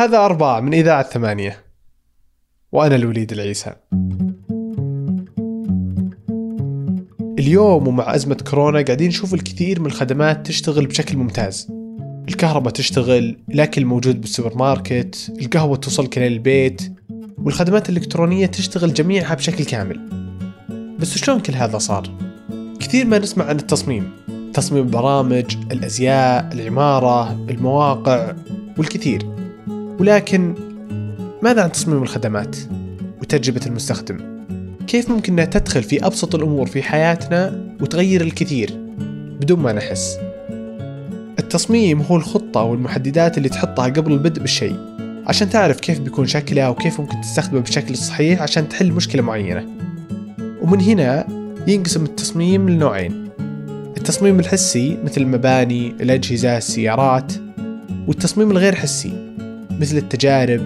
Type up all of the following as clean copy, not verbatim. هذا أرباع من إذاعة 8، وأنا الوليد العيسى. اليوم ومع أزمة كورونا قاعدين نشوف الكثير من الخدمات تشتغل بشكل ممتاز. الكهرباء تشتغل، الأكل موجود بالسوبر ماركت، القهوة توصلك للبيت، والخدمات الإلكترونية تشتغل جميعها بشكل كامل. بس شلون كل هذا صار؟ كثير ما نسمع عن التصميم، تصميم برامج، الأزياء، العمارة، المواقع والكثير. ولكن ماذا عن تصميم الخدمات وتجربة المستخدم؟ كيف ممكن أنها تدخل في أبسط الأمور في حياتنا وتغير الكثير بدون ما نحس؟ التصميم هو الخطة والمحددات اللي تحطها قبل البدء بالشيء عشان تعرف كيف بيكون شكله وكيف ممكن تستخدمه بشكل صحيح عشان تحل مشكلة معينة. ومن هنا ينقسم التصميم لنوعين: التصميم الحسي مثل المباني، الأجهزة، السيارات، والتصميم الغير حسي مثل التجارب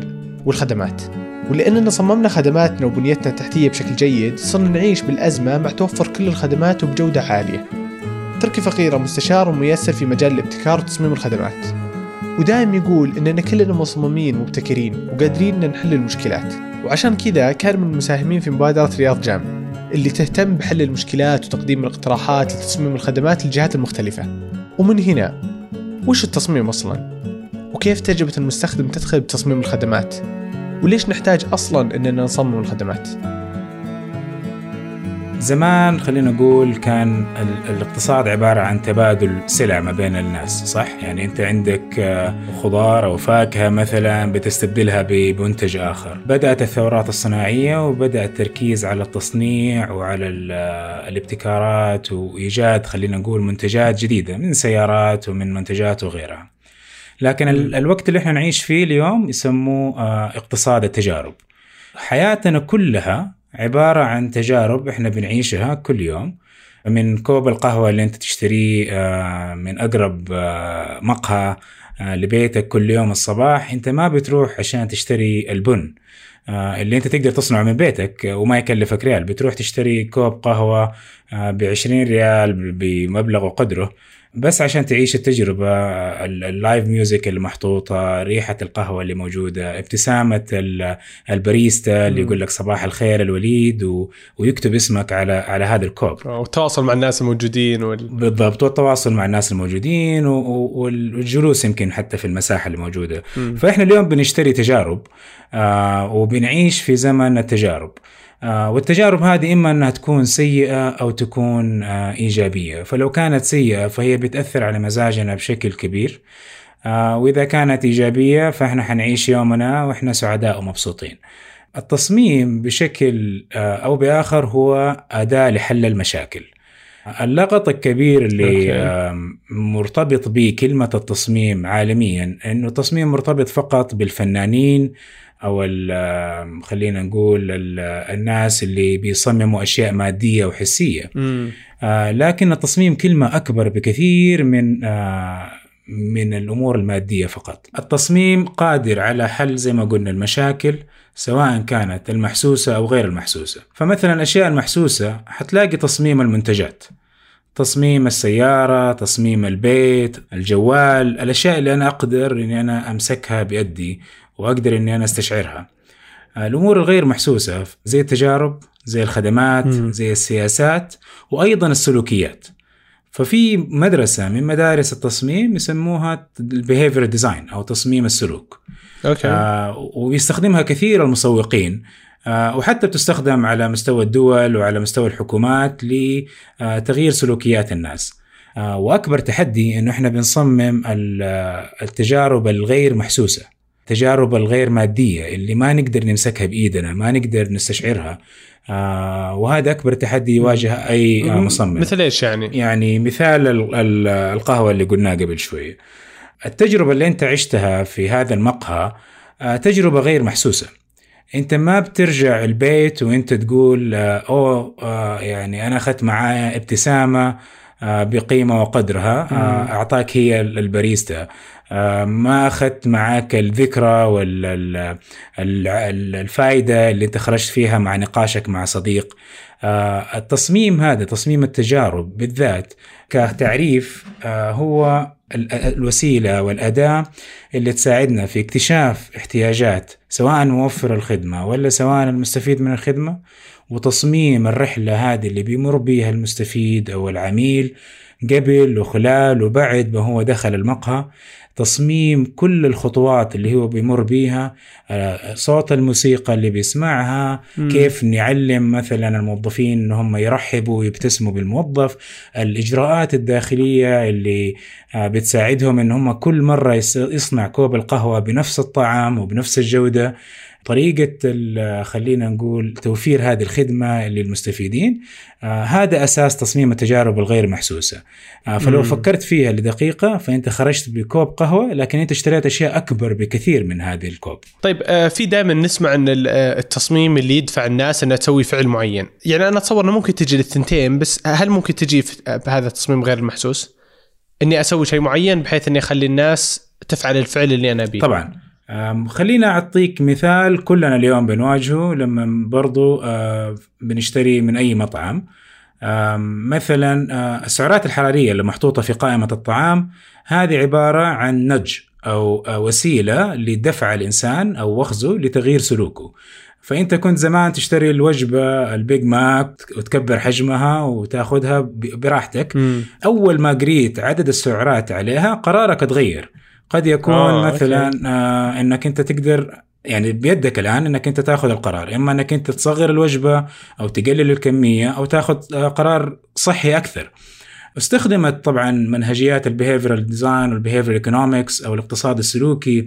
والخدمات. ولأننا صممنا خدماتنا وبنيتنا التحتية بشكل جيد، صرنا نعيش بالأزمة مع توفر كل الخدمات وبجودة عالية. تركي فقيرة مستشار وميسر في مجال الابتكار وتصميم الخدمات، ودائم يقول إننا كلنا مصممين مبتكرين وقادرين نحل المشكلات، وعشان كذا كان من المساهمين في مبادرة رياض جام اللي تهتم بحل المشكلات وتقديم الاقتراحات لتصميم الخدمات للجهات المختلفة. ومن هنا، وش التصميم أصلا؟ وكيف تجربة المستخدم تدخل بتصميم الخدمات؟ وليش نحتاج أصلا إننا نصمم الخدمات؟ زمان خلينا نقول كان الاقتصاد عبارة عن تبادل سلع ما بين الناس، صح؟ يعني أنت عندك خضار أو فاكهة مثلا بتستبدلها بمنتج آخر. بدأت الثورات الصناعية وبدأ التركيز على التصنيع وعلى الابتكارات وإيجاد خلينا نقول منتجات جديدة من سيارات ومن منتجات وغيرها. لكن الوقت اللي احنا نعيش فيه اليوم يسموه اقتصاد التجارب. حياتنا كلها عبارة عن تجارب إحنا بنعيشها كل يوم، من كوب القهوة اللي أنت تشتريه من أقرب مقهى لبيتك كل يوم الصباح. أنت ما بتروح عشان تشتري البن اللي أنت تقدر تصنعه من بيتك وما يكلفك ريال، بتروح تشتري كوب قهوة ب20 ريال بمبلغ وقدره، بس عشان تعيش التجربة، اللايف ميوزك المحطوطة، ريحة القهوة اللي موجودة، ابتسامة الباريستا اللي يقول لك صباح الخير الوليد ويكتب اسمك على هذا الكوب، والتواصل مع الناس الموجودين بالضبط، والتواصل مع الناس الموجودين والجلوس يمكن حتى في المساحة اللي موجودة. فإحنا اليوم بنشتري تجارب وبنعيش في زمن التجارب، والتجارب هذه إما أنها تكون سيئة أو تكون إيجابية. فلو كانت سيئة فهي بتأثر على مزاجنا بشكل كبير، وإذا كانت إيجابية فإحنا حنعيش يومنا وإحنا سعداء ومبسوطين. التصميم بشكل أو بآخر هو أداة لحل المشاكل. اللغط الكبير اللي مرتبط به كلمة التصميم عالميا أنه التصميم مرتبط فقط بالفنانين أو خلينا نقول الناس اللي بيصمموا أشياء مادية وحسية، لكن التصميم كلمة أكبر بكثير من الأمور المادية فقط. التصميم قادر على حل زي ما قلنا المشاكل، سواء كانت المحسوسة أو غير المحسوسة. فمثلا الأشياء المحسوسة حتلاقي تصميم المنتجات، تصميم السيارة، تصميم البيت، الجوال، الأشياء اللي أنا أقدر إني أنا أمسكها بيدي وأقدر إني أنا أستشعرها. الأمور الغير محسوسة زي التجارب، زي الخدمات، زي السياسات، وأيضا السلوكيات. ففي مدرسة من مدارس التصميم يسموها Behavior Design أو تصميم السلوك. ويستخدمها كثير المسوقين، وحتى بتستخدم على مستوى الدول وعلى مستوى الحكومات لتغيير سلوكيات الناس. وأكبر تحدي إنه إحنا بنصمم التجارب الغير محسوسة، التجارب الغير مادية اللي ما نقدر نمسكها بإيدنا، ما نقدر نستشعرها، وهذا أكبر تحدي يواجه أي مصمم. مثل إيش يعني؟ يعني مثال القهوة اللي قلناه قبل شوي، التجربة اللي أنت عشتها في هذا المقهى تجربة غير محسوسة. أنت ما بترجع البيت وأنت تقول يعني أنا أخذت معايا ابتسامة بقيمة وقدرها أعطاك هي الباريستا، ما أخذت معاك الذكرى والفائدة اللي أنت خرجت فيها مع نقاشك مع صديق. التصميم هذا، تصميم التجارب بالذات كتعريف، هو الوسيلة والأداة اللي تساعدنا في اكتشاف احتياجات سواء موفر الخدمة ولا سواء المستفيد من الخدمة، وتصميم الرحلة هذه اللي بيمر بيها المستفيد أو العميل قبل وخلال وبعد ما هو دخل المقهى. تصميم كل الخطوات اللي هو بيمر بيها، صوت الموسيقى اللي بيسمعها، كيف نعلم مثلا الموظفين ان هم يرحبوا ويبتسموا بالموظف، الإجراءات الداخلية اللي بتساعدهم ان هم كل مرة يصنع كوب القهوة بنفس الطعم وبنفس الجودة. طريقة خلينا نقول توفير هذه الخدمة للمستفيدين، هذا أساس تصميم التجارب الغير محسوسة. فلو فكرت فيها لدقيقة فأنت خرجت بكوب قهوة، لكن أنت اشتريت أشياء أكبر بكثير من هذه الكوب. طيب في دائما نسمع أن التصميم اللي يدفع الناس أنها تسوي فعل معين، يعني أنا أتصور أنه ممكن تجي للثنتين، بس هل ممكن تجي بهذا التصميم غير المحسوس أني أسوي شيء معين بحيث أني أخلي الناس تفعل الفعل اللي أنا أبيه؟ طبعا. خلينا أعطيك مثال كلنا اليوم بنواجهه لما برضو بنشتري من أي مطعم. مثلا السعرات الحرارية اللي محطوطة في قائمة الطعام هذه عبارة عن نج أو وسيلة لدفع الإنسان أو وخزه لتغيير سلوكه. فأنت كنت زمان تشتري الوجبة البيج ماك وتكبر حجمها وتأخذها براحتك، أول ما قريت عدد السعرات عليها قرارك تغير. قد يكون مثلا انك انت تقدر، يعني بيدك الان انك انت تاخذ القرار، اما انك انت تصغر الوجبه او تقلل الكميه او تاخذ قرار صحي اكثر. استخدمت طبعا منهجيات البيهافيورال ديزاين والبيهافيورال ايكونومكس او الاقتصاد السلوكي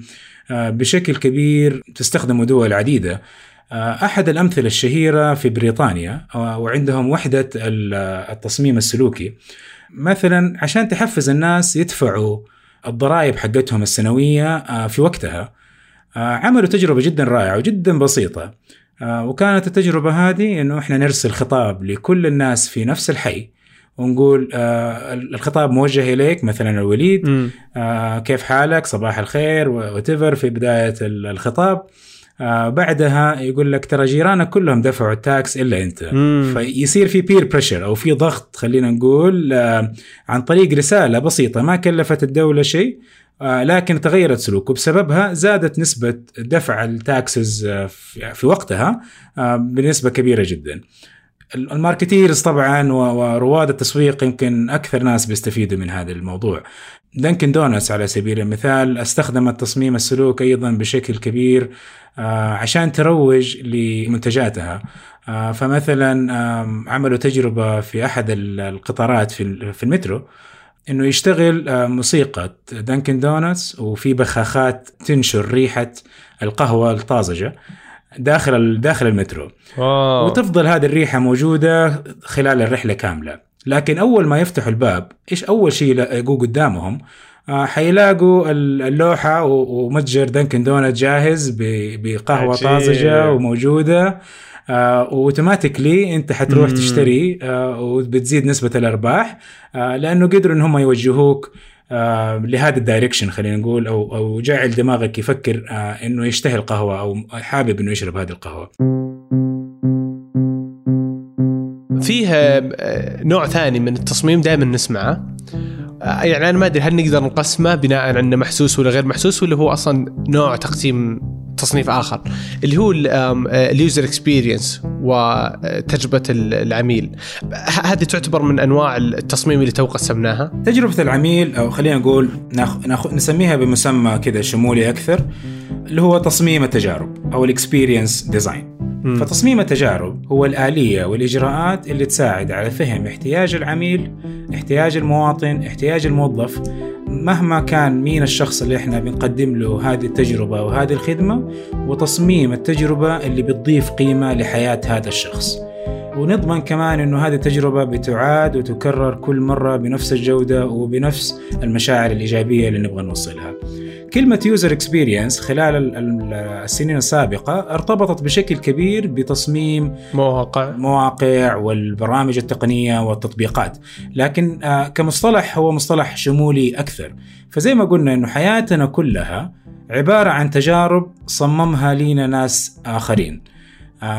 بشكل كبير، تستخدمه دول عديده. أحد الأمثلة الشهيرة في بريطانيا، وعندهم وحدة التصميم السلوكي، مثلا عشان تحفز الناس يدفعوا الضرائب حقتهم السنوية في وقتها، عملوا تجربة جدا رائعة وجدا بسيطة. وكانت التجربة هذه إنه إحنا نرسل خطاب لكل الناس في نفس الحي، ونقول الخطاب موجه إليك، مثلا الوليد، كيف حالك، صباح الخير، وتفر في بداية الخطاب. بعدها يقول لك ترى جيرانك كلهم دفعوا التاكس إلا أنت. فيصير في peer pressure أو في ضغط، خلينا نقول عن طريق رسالة بسيطة ما كلفت الدولة شيء، لكن تغيرت سلوكه بسببها. زادت نسبة دفع التاكسز في وقتها بنسبة كبيرة جدا. الماركتيرز طبعا ورواد التسويق يمكن أكثر ناس بيستفيدوا من هذا الموضوع. دنكن دونتس على سبيل المثال استخدم التصميم السلوك أيضا بشكل كبير عشان تروج لمنتجاتها. فمثلا عملوا تجربة في أحد القطارات في المترو، إنه يشتغل موسيقى دنكن دونتس وفي بخاخات تنشر ريحة القهوة الطازجة داخل المترو. واو. وتفضل هذه الريحة موجودة خلال الرحلة كاملة، لكن أول ما يفتحوا الباب إيش أول شيء يلاقوه قدامهم؟ حيلاقوا اللوحة ومتجر دنكن دونت جاهز بقهوة عجيب. طازجة وموجودة، وأوتوماتيكلي أنت حتروح تشتري، وبتزيد نسبة الأرباح، لأنه قدروا إن هم يوجهوك لهذا الدايركشن، خلينا نقول، أو جعل دماغك يفكر إنه يشتهي القهوة أو حابب إنه يشرب هذه القهوة. فيها نوع ثاني من التصميم دائما نسمعه، يعني أنا ما أدري هل نقدر نقسمه بناء على محسوس ولا غير محسوس، ولا هو أصلا نوع تقسيم تصنيف آخر، اللي هو اليوزر اكسبيرينس وتجربة العميل. هذه تعتبر من أنواع التصميم اللي تو قسمناها. تجربة العميل، أو خلينا نقول نسميها بمسمى كذا شمولي أكثر، اللي هو تصميم التجارب أو الاكسبيرينس ديزاين. فتصميم التجارب هو الآلية والإجراءات اللي تساعد على فهم احتياج العميل، احتياج المواطن، احتياج الموظف، مهما كان مين الشخص اللي احنا بنقدم له هذه التجربة وهذه الخدمة، وتصميم التجربة اللي بتضيف قيمة لحياة هذا الشخص. ونضمن كمان انه هذه التجربة بتعاد وتكرر كل مرة بنفس الجودة وبنفس المشاعر الإيجابية اللي نبغى نوصلها. كلمة user experience خلال السنين السابقة ارتبطت بشكل كبير بتصميم مواقع والبرامج التقنية والتطبيقات، لكن كمصطلح هو مصطلح شمولي أكثر. فزي ما قلنا إنه حياتنا كلها عبارة عن تجارب صممها لينا ناس آخرين.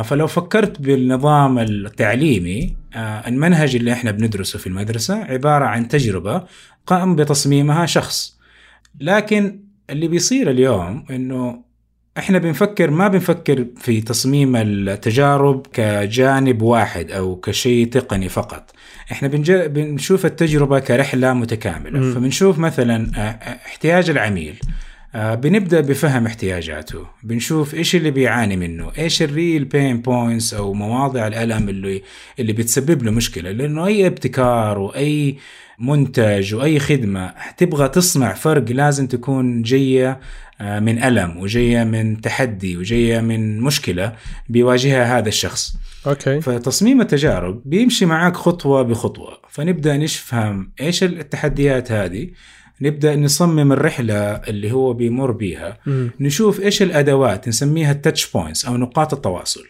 فلو فكرت بالنظام التعليمي، المنهج اللي احنا بندرسه في المدرسة عبارة عن تجربة قام بتصميمها شخص. لكن اللي بيصير اليوم إنه إحنا بنفكر، ما بنفكر في تصميم التجارب كجانب واحد أو كشيء تقني فقط، إحنا بنشوف التجربة كرحلة متكاملة. فبنشوف مثلا احتياج العميل، بنبدأ بفهم احتياجاته، بنشوف إيش اللي بيعاني منه، إيش الريل بين بوينتس أو مواضع الألم اللي بتسبب له مشكلة. لأنه أي ابتكار وأي منتج وأي خدمة تبغى تصنع فرق لازم تكون جاية من ألم وجاية من تحدي وجاية من مشكلة بيواجهها هذا الشخص. أوكي. فتصميم التجارب بيمشي معاك خطوة بخطوة، فنبدأ نفهم إيش التحديات هذه، نبدأ نصمم الرحلة اللي هو بيمر بيها، نشوف إيش الأدوات نسميها التاتش بوينتس أو نقاط التواصل.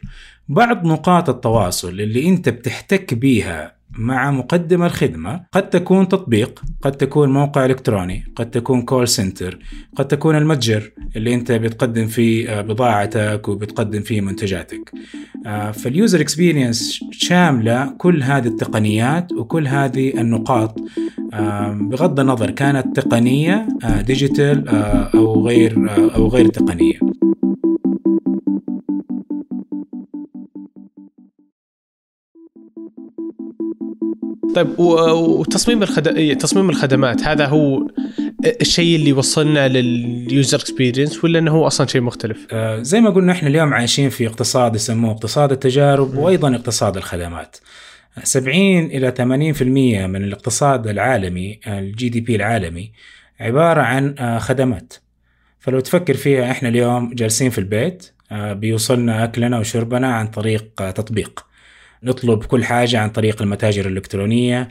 بعض نقاط التواصل اللي أنت بتحتك بيها مع مقدم الخدمة قد تكون تطبيق، قد تكون موقع إلكتروني، قد تكون كول سنتر، قد تكون المتجر اللي أنت بتقدم فيه بضاعتك وبتقدم فيه منتجاتك. فاليوزر اكسبيرينس شاملة كل هذه التقنيات وكل هذه النقاط، بغض النظر كانت تقنية ديجيتال أو غير تقنية. طيب، وتصميم تصميم الخدمات هذا هو الشيء اللي وصلنا لليوزر اكسبيرينس، ولا انه هو اصلا شيء مختلف؟ زي ما قلنا احنا اليوم عايشين في اقتصاد يسموه اقتصاد التجارب وايضا اقتصاد الخدمات. 70-80% من الاقتصاد العالمي، الGDP العالمي، عبارة عن خدمات. فلو تفكر فيها، احنا اليوم جالسين في البيت، بيوصلنا اكلنا وشربنا عن طريق تطبيق، نطلب كل حاجة عن طريق المتاجر الإلكترونية،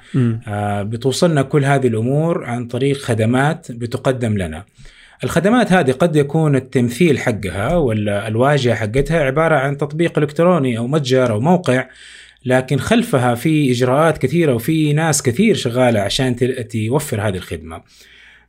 بتوصلنا كل هذه الأمور عن طريق خدمات بتقدم لنا. الخدمات هذه قد يكون التمثيل حقها ولا الواجهة حقتها عبارة عن تطبيق إلكتروني أو متجر أو موقع، لكن خلفها في إجراءات كثيرة وفي ناس كثير شغالة عشان توفر هذه الخدمة.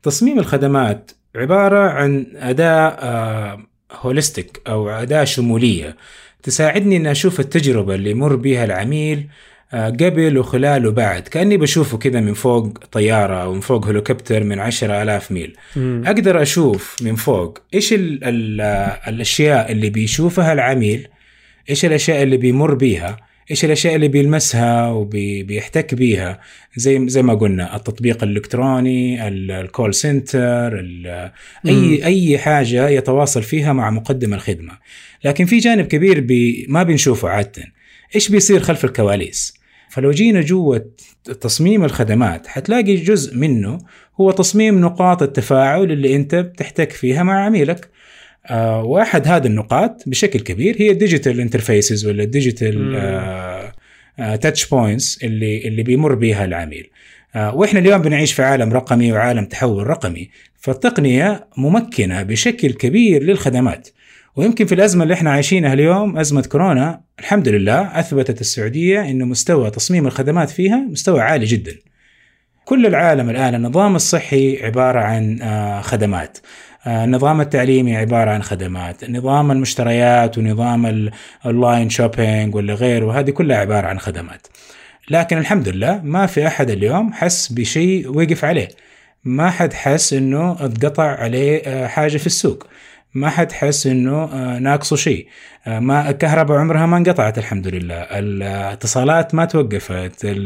تصميم الخدمات عبارة عن أداة هوليستيك أو أداة شمولية تساعدني أن أشوف التجربة اللي مر بيها العميل قبل وخلال وبعد، كأني بشوفه كده من فوق طيارة أو من فوق هليكوبتر من 10,000 ميل. أقدر أشوف من فوق إيش الأشياء اللي بيشوفها العميل، إيش الأشياء اللي بيمر بيها، إيش الأشياء اللي بيلمسها وبيحتك بيها، زي ما قلنا التطبيق الإلكتروني، الكول سنتر، أي حاجة يتواصل فيها مع مقدم الخدمة. لكن في جانب كبير ما بنشوفه عادة، إيش بيصير خلف الكواليس. فلو جينا جوة تصميم الخدمات حتلاقي جزء منه هو تصميم نقاط التفاعل اللي أنت بتحتك فيها مع عميلك. واحد هذه النقاط بشكل كبير هي الديجيتال انترفيسز ولا الديجيتال تاتش بوينتس اللي بيمر بيها العميل. واحنا اليوم بنعيش في عالم رقمي وعالم تحول رقمي، فالتقنية ممكنة بشكل كبير للخدمات. ويمكن في الأزمة اللي احنا عايشينها اليوم، أزمة كورونا، الحمد لله أثبتت السعودية إنه مستوى تصميم الخدمات فيها مستوى عالي جدا. كل العالم الآن النظام الصحي عبارة عن خدمات، النظام التعليمي عبارة عن خدمات، نظام المشتريات ونظام الأونلاين شوبينج ولا غيره، وهذه كلها عبارة عن خدمات. لكن الحمد لله ما في أحد اليوم حس بشيء وقف عليه، ما حد حس إنه اتقطع عليه حاجة في السوق، ما حد حس إنه ناقصه شيء. ما الكهرباء عمرها ما انقطعت الحمد لله، الاتصالات ما توقفت،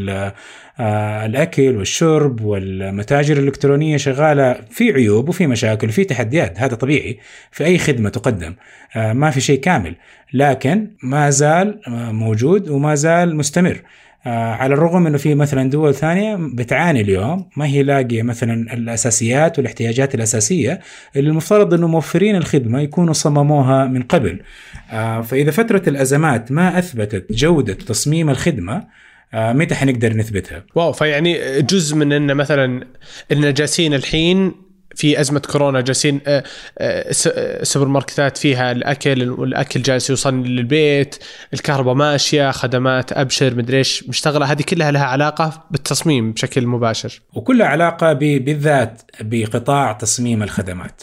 الأكل والشرب والمتاجر الإلكترونية شغالة. في عيوب وفي مشاكل وفي تحديات، هذا طبيعي في أي خدمة تقدم، ما في شيء كامل، لكن ما زال موجود وما زال مستمر. على الرغم أنه في مثلا دول ثانية بتعاني اليوم، ما هي لاقية مثلا الأساسيات والاحتياجات الأساسية اللي المفترض أنه موفرين الخدمة يكونوا صمموها من قبل. فإذا فترة الأزمات ما أثبتت جودة تصميم الخدمة، متى حنقدر نثبتها؟ واو. فيعني جزء من أن مثلا إن جالسين الحين في أزمة كورونا، جالسين سوبر ماركتات فيها الأكل، والأكل جالس يوصل للبيت، الكهرباء ماشية، خدمات أبشر مدريش مشتغلة، هذه كلها لها علاقة بالتصميم بشكل مباشر، وكلها علاقة بالذات بقطاع تصميم الخدمات.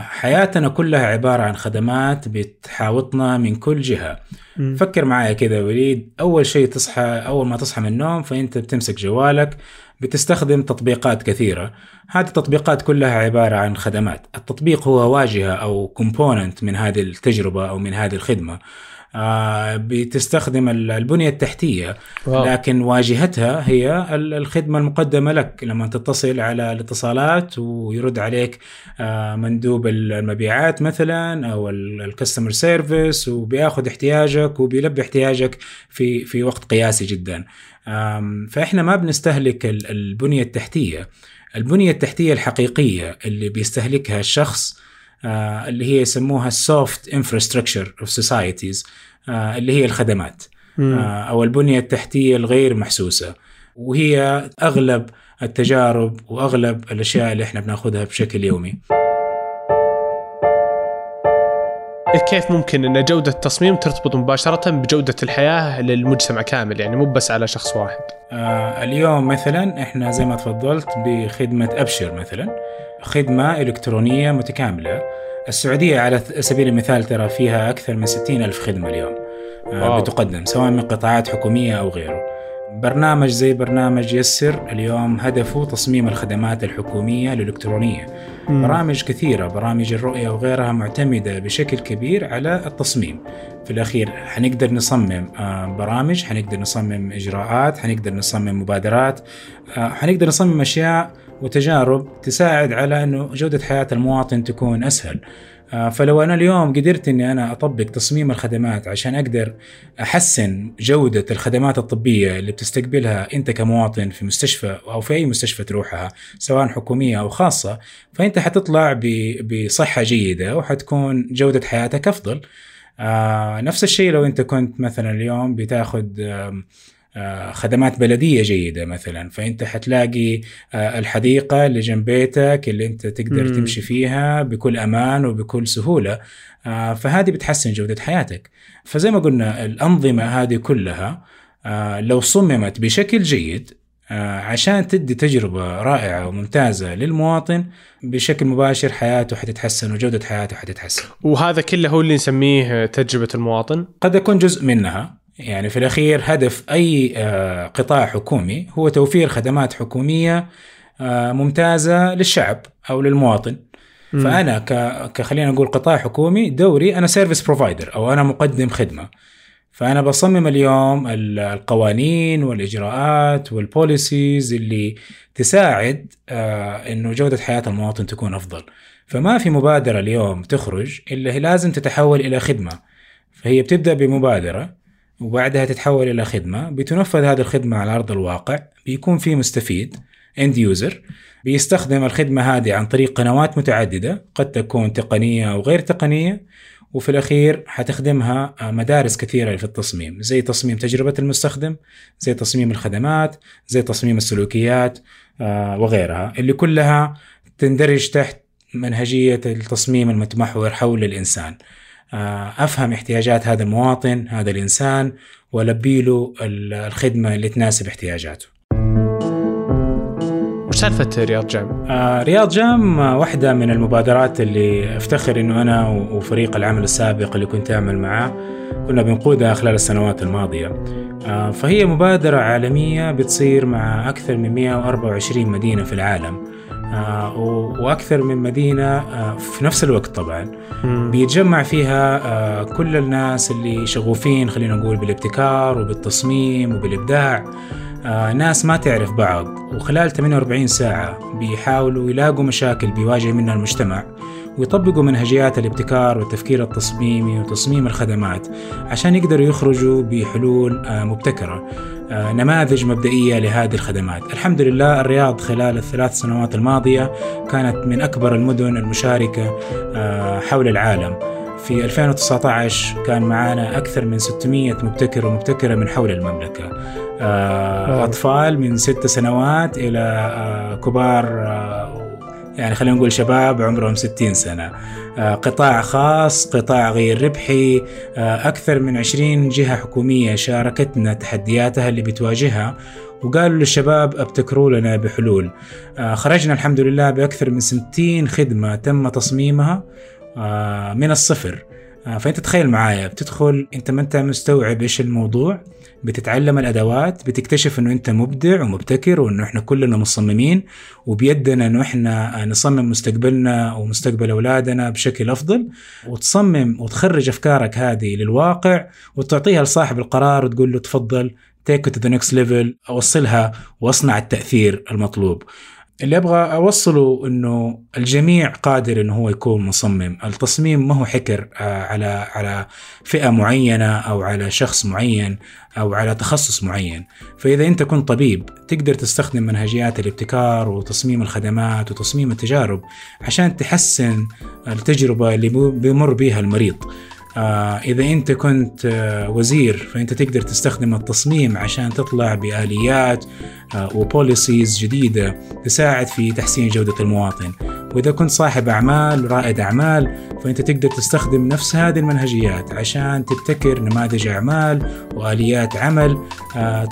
حياتنا كلها عبارة عن خدمات بتحاوطنا من كل جهة. فكر معايا كده وليد، أول شيء تصحى، أول ما تصحى من النوم فأنت بتمسك جوالك، بتستخدم تطبيقات كثيرة. هذه التطبيقات كلها عبارة عن خدمات. التطبيق هو واجهة أو component من هذه التجربة أو من هذه الخدمة. بتستخدم البنية التحتية، لكن واجهتها هي الخدمة المقدمة لك لما تتصل على الاتصالات ويرد عليك مندوب المبيعات مثلا أو الكاستمر سيرفيس، وبياخد احتياجك وبيلبي احتياجك في وقت قياسي جدا. فإحنا ما بنستهلك البنية التحتية. البنية التحتية الحقيقية اللي بيستهلكها الشخص اللي هي يسموها soft infrastructure of societies، اللي هي الخدمات أو البنية التحتية الغير محسوسة، وهي أغلب التجارب وأغلب الأشياء اللي إحنا بناخدها بشكل يومي. كيف ممكن أن جودة التصميم ترتبط مباشرة بجودة الحياة للمجتمع كامل، يعني مو بس على شخص واحد؟ اليوم مثلا إحنا زي ما تفضلت بخدمة أبشر مثلا، خدمة إلكترونية متكاملة. السعودية على سبيل المثال ترى فيها أكثر من 60,000 خدمة اليوم بتقدم، سواء من قطاعات حكومية أو غيره. برنامج زي برنامج يسر اليوم هدفه تصميم الخدمات الحكومية الإلكترونية. برامج كثيرة، برامج الرؤية وغيرها، معتمدة بشكل كبير على التصميم. في الأخير حنقدر نصمم برامج، حنقدر نصمم إجراءات، حنقدر نصمم مبادرات، حنقدر نصمم أشياء وتجارب تساعد على أنه جودة حياة المواطن تكون أسهل. فلو أنا اليوم قدرت أني أنا أطبق تصميم الخدمات عشان أقدر أحسن جودة الخدمات الطبية اللي بتستقبلها أنت كمواطن في مستشفى أو في أي مستشفى تروحها، سواء حكومية أو خاصة، فأنت حتطلع بصحة جيدة وحتكون جودة حياتك أفضل. نفس الشيء لو أنت كنت مثلا اليوم بتاخد خدمات بلدية جيدة مثلا، فأنت حتلاقي الحديقة اللي جنب بيتك اللي أنت تقدر تمشي فيها بكل أمان وبكل سهولة. فهذه بتحسن جودة حياتك. فزي ما قلنا الأنظمة هذه كلها لو صممت بشكل جيد عشان تدي تجربة رائعة وممتازة للمواطن بشكل مباشر، حياته حتتحسن وجودة حياته حتتحسن. وهذا كله هو اللي نسميه تجربة المواطن. قد يكون جزء منها. يعني في الأخير هدف أي قطاع حكومي هو توفير خدمات حكومية ممتازة للشعب أو للمواطن. فأنا خلينا نقول قطاع حكومي، دوري أنا سيرفيس بروفايدر أو أنا مقدم خدمة، فأنا بصمم اليوم القوانين والإجراءات والبوليسيز اللي تساعد إنه جودة حياة المواطن تكون أفضل. فما في مبادرة اليوم تخرج إلا هي لازم تتحول إلى خدمة. فهي بتبدأ بمبادرة وبعدها تتحول إلى خدمة، بتنفذ هذه الخدمة على أرض الواقع، بيكون في مستفيد end user بيستخدم الخدمة هذه عن طريق قنوات متعددة قد تكون تقنية أو غير تقنية. وفي الأخير حتخدمها مدارس كثيرة في التصميم، زي تصميم تجربة المستخدم، زي تصميم الخدمات، زي تصميم السلوكيات وغيرها، اللي كلها تندرج تحت منهجية التصميم المتمحور حول الإنسان. أفهم احتياجات هذا المواطن، هذا الإنسان، وألبي له الخدمة اللي تناسب احتياجاته. وش سالفة رياض جام؟ رياض جام واحدة من المبادرات اللي افتخر إنه أنا وفريق العمل السابق اللي كنت أعمل معاه كنا بنقودها خلال السنوات الماضية. فهي مبادرة عالمية بتصير مع أكثر من 124 مدينة في العالم، وأكثر من مدينة في نفس الوقت طبعا، بيتجمع فيها كل الناس اللي شغوفين خلينا نقول بالابتكار وبالتصميم وبالإبداع، ناس ما تعرف بعض، وخلال 48 ساعة بيحاولوا يلاقوا مشاكل بيواجه منها المجتمع ويطبقوا منهجيات الابتكار والتفكير التصميمي وتصميم الخدمات عشان يقدروا يخرجوا بحلول مبتكرة، نماذج مبدئية لهذه الخدمات. الحمد لله الرياض خلال 3 سنوات الماضية كانت من أكبر المدن المشاركة حول العالم. في 2019 كان معانا أكثر من 600 مبتكر ومبتكرة من حول المملكة، أطفال من 6 سنوات إلى كبار، يعني خلينا نقول شباب عمرهم 60 سنة، قطاع خاص، قطاع غير ربحي. أكثر من 20 جهة حكومية شاركتنا تحدياتها اللي بتواجهها، وقالوا للشباب ابتكروا لنا بحلول. خرجنا الحمد لله بأكثر من 60 خدمة تم تصميمها من الصفر، فانت تخيل معايا، بتدخل انت ما انت مستوعب ايش الموضوع، بتتعلم الادوات، بتكتشف انه انت مبدع ومبتكر، وانه احنا كلنا مصممين وبيدنا انه احنا نصمم مستقبلنا ومستقبل اولادنا بشكل افضل، وتصمم وتخرج افكارك هذه للواقع وتعطيها لصاحب القرار وتقول له تفضل take it to the next level، اوصلها واصنع التأثير المطلوب. اللي أبغى أوصله إنه الجميع قادر إنه هو يكون مصمم. التصميم ما هو حكر على فئة معينة أو على شخص معين أو على تخصص معين. فإذا أنت كنت طبيب تقدر تستخدم منهجيات الابتكار وتصميم الخدمات وتصميم التجارب عشان تحسن التجربة اللي بيمر بيها المريض. إذا أنت كنت وزير فأنت تقدر تستخدم التصميم عشان تطلع بآليات وبوليسيز جديدة تساعد في تحسين جودة المواطن. وإذا كنت صاحب أعمال رائد أعمال فأنت تقدر تستخدم نفس هذه المنهجيات عشان تبتكر نماذج أعمال وآليات عمل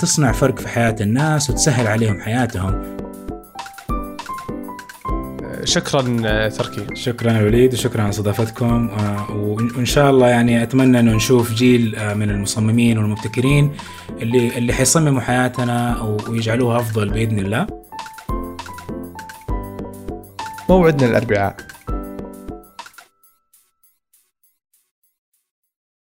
تصنع فرق في حياة الناس وتسهل عليهم حياتهم. شكرا تركي، شكرا وليد، وشكرا على استضافتكم، وان شاء الله يعني اتمنى انه نشوف جيل من المصممين والمبتكرين اللي حيصمموا حياتنا ويجعلوها افضل باذن الله. موعدنا الاربعاء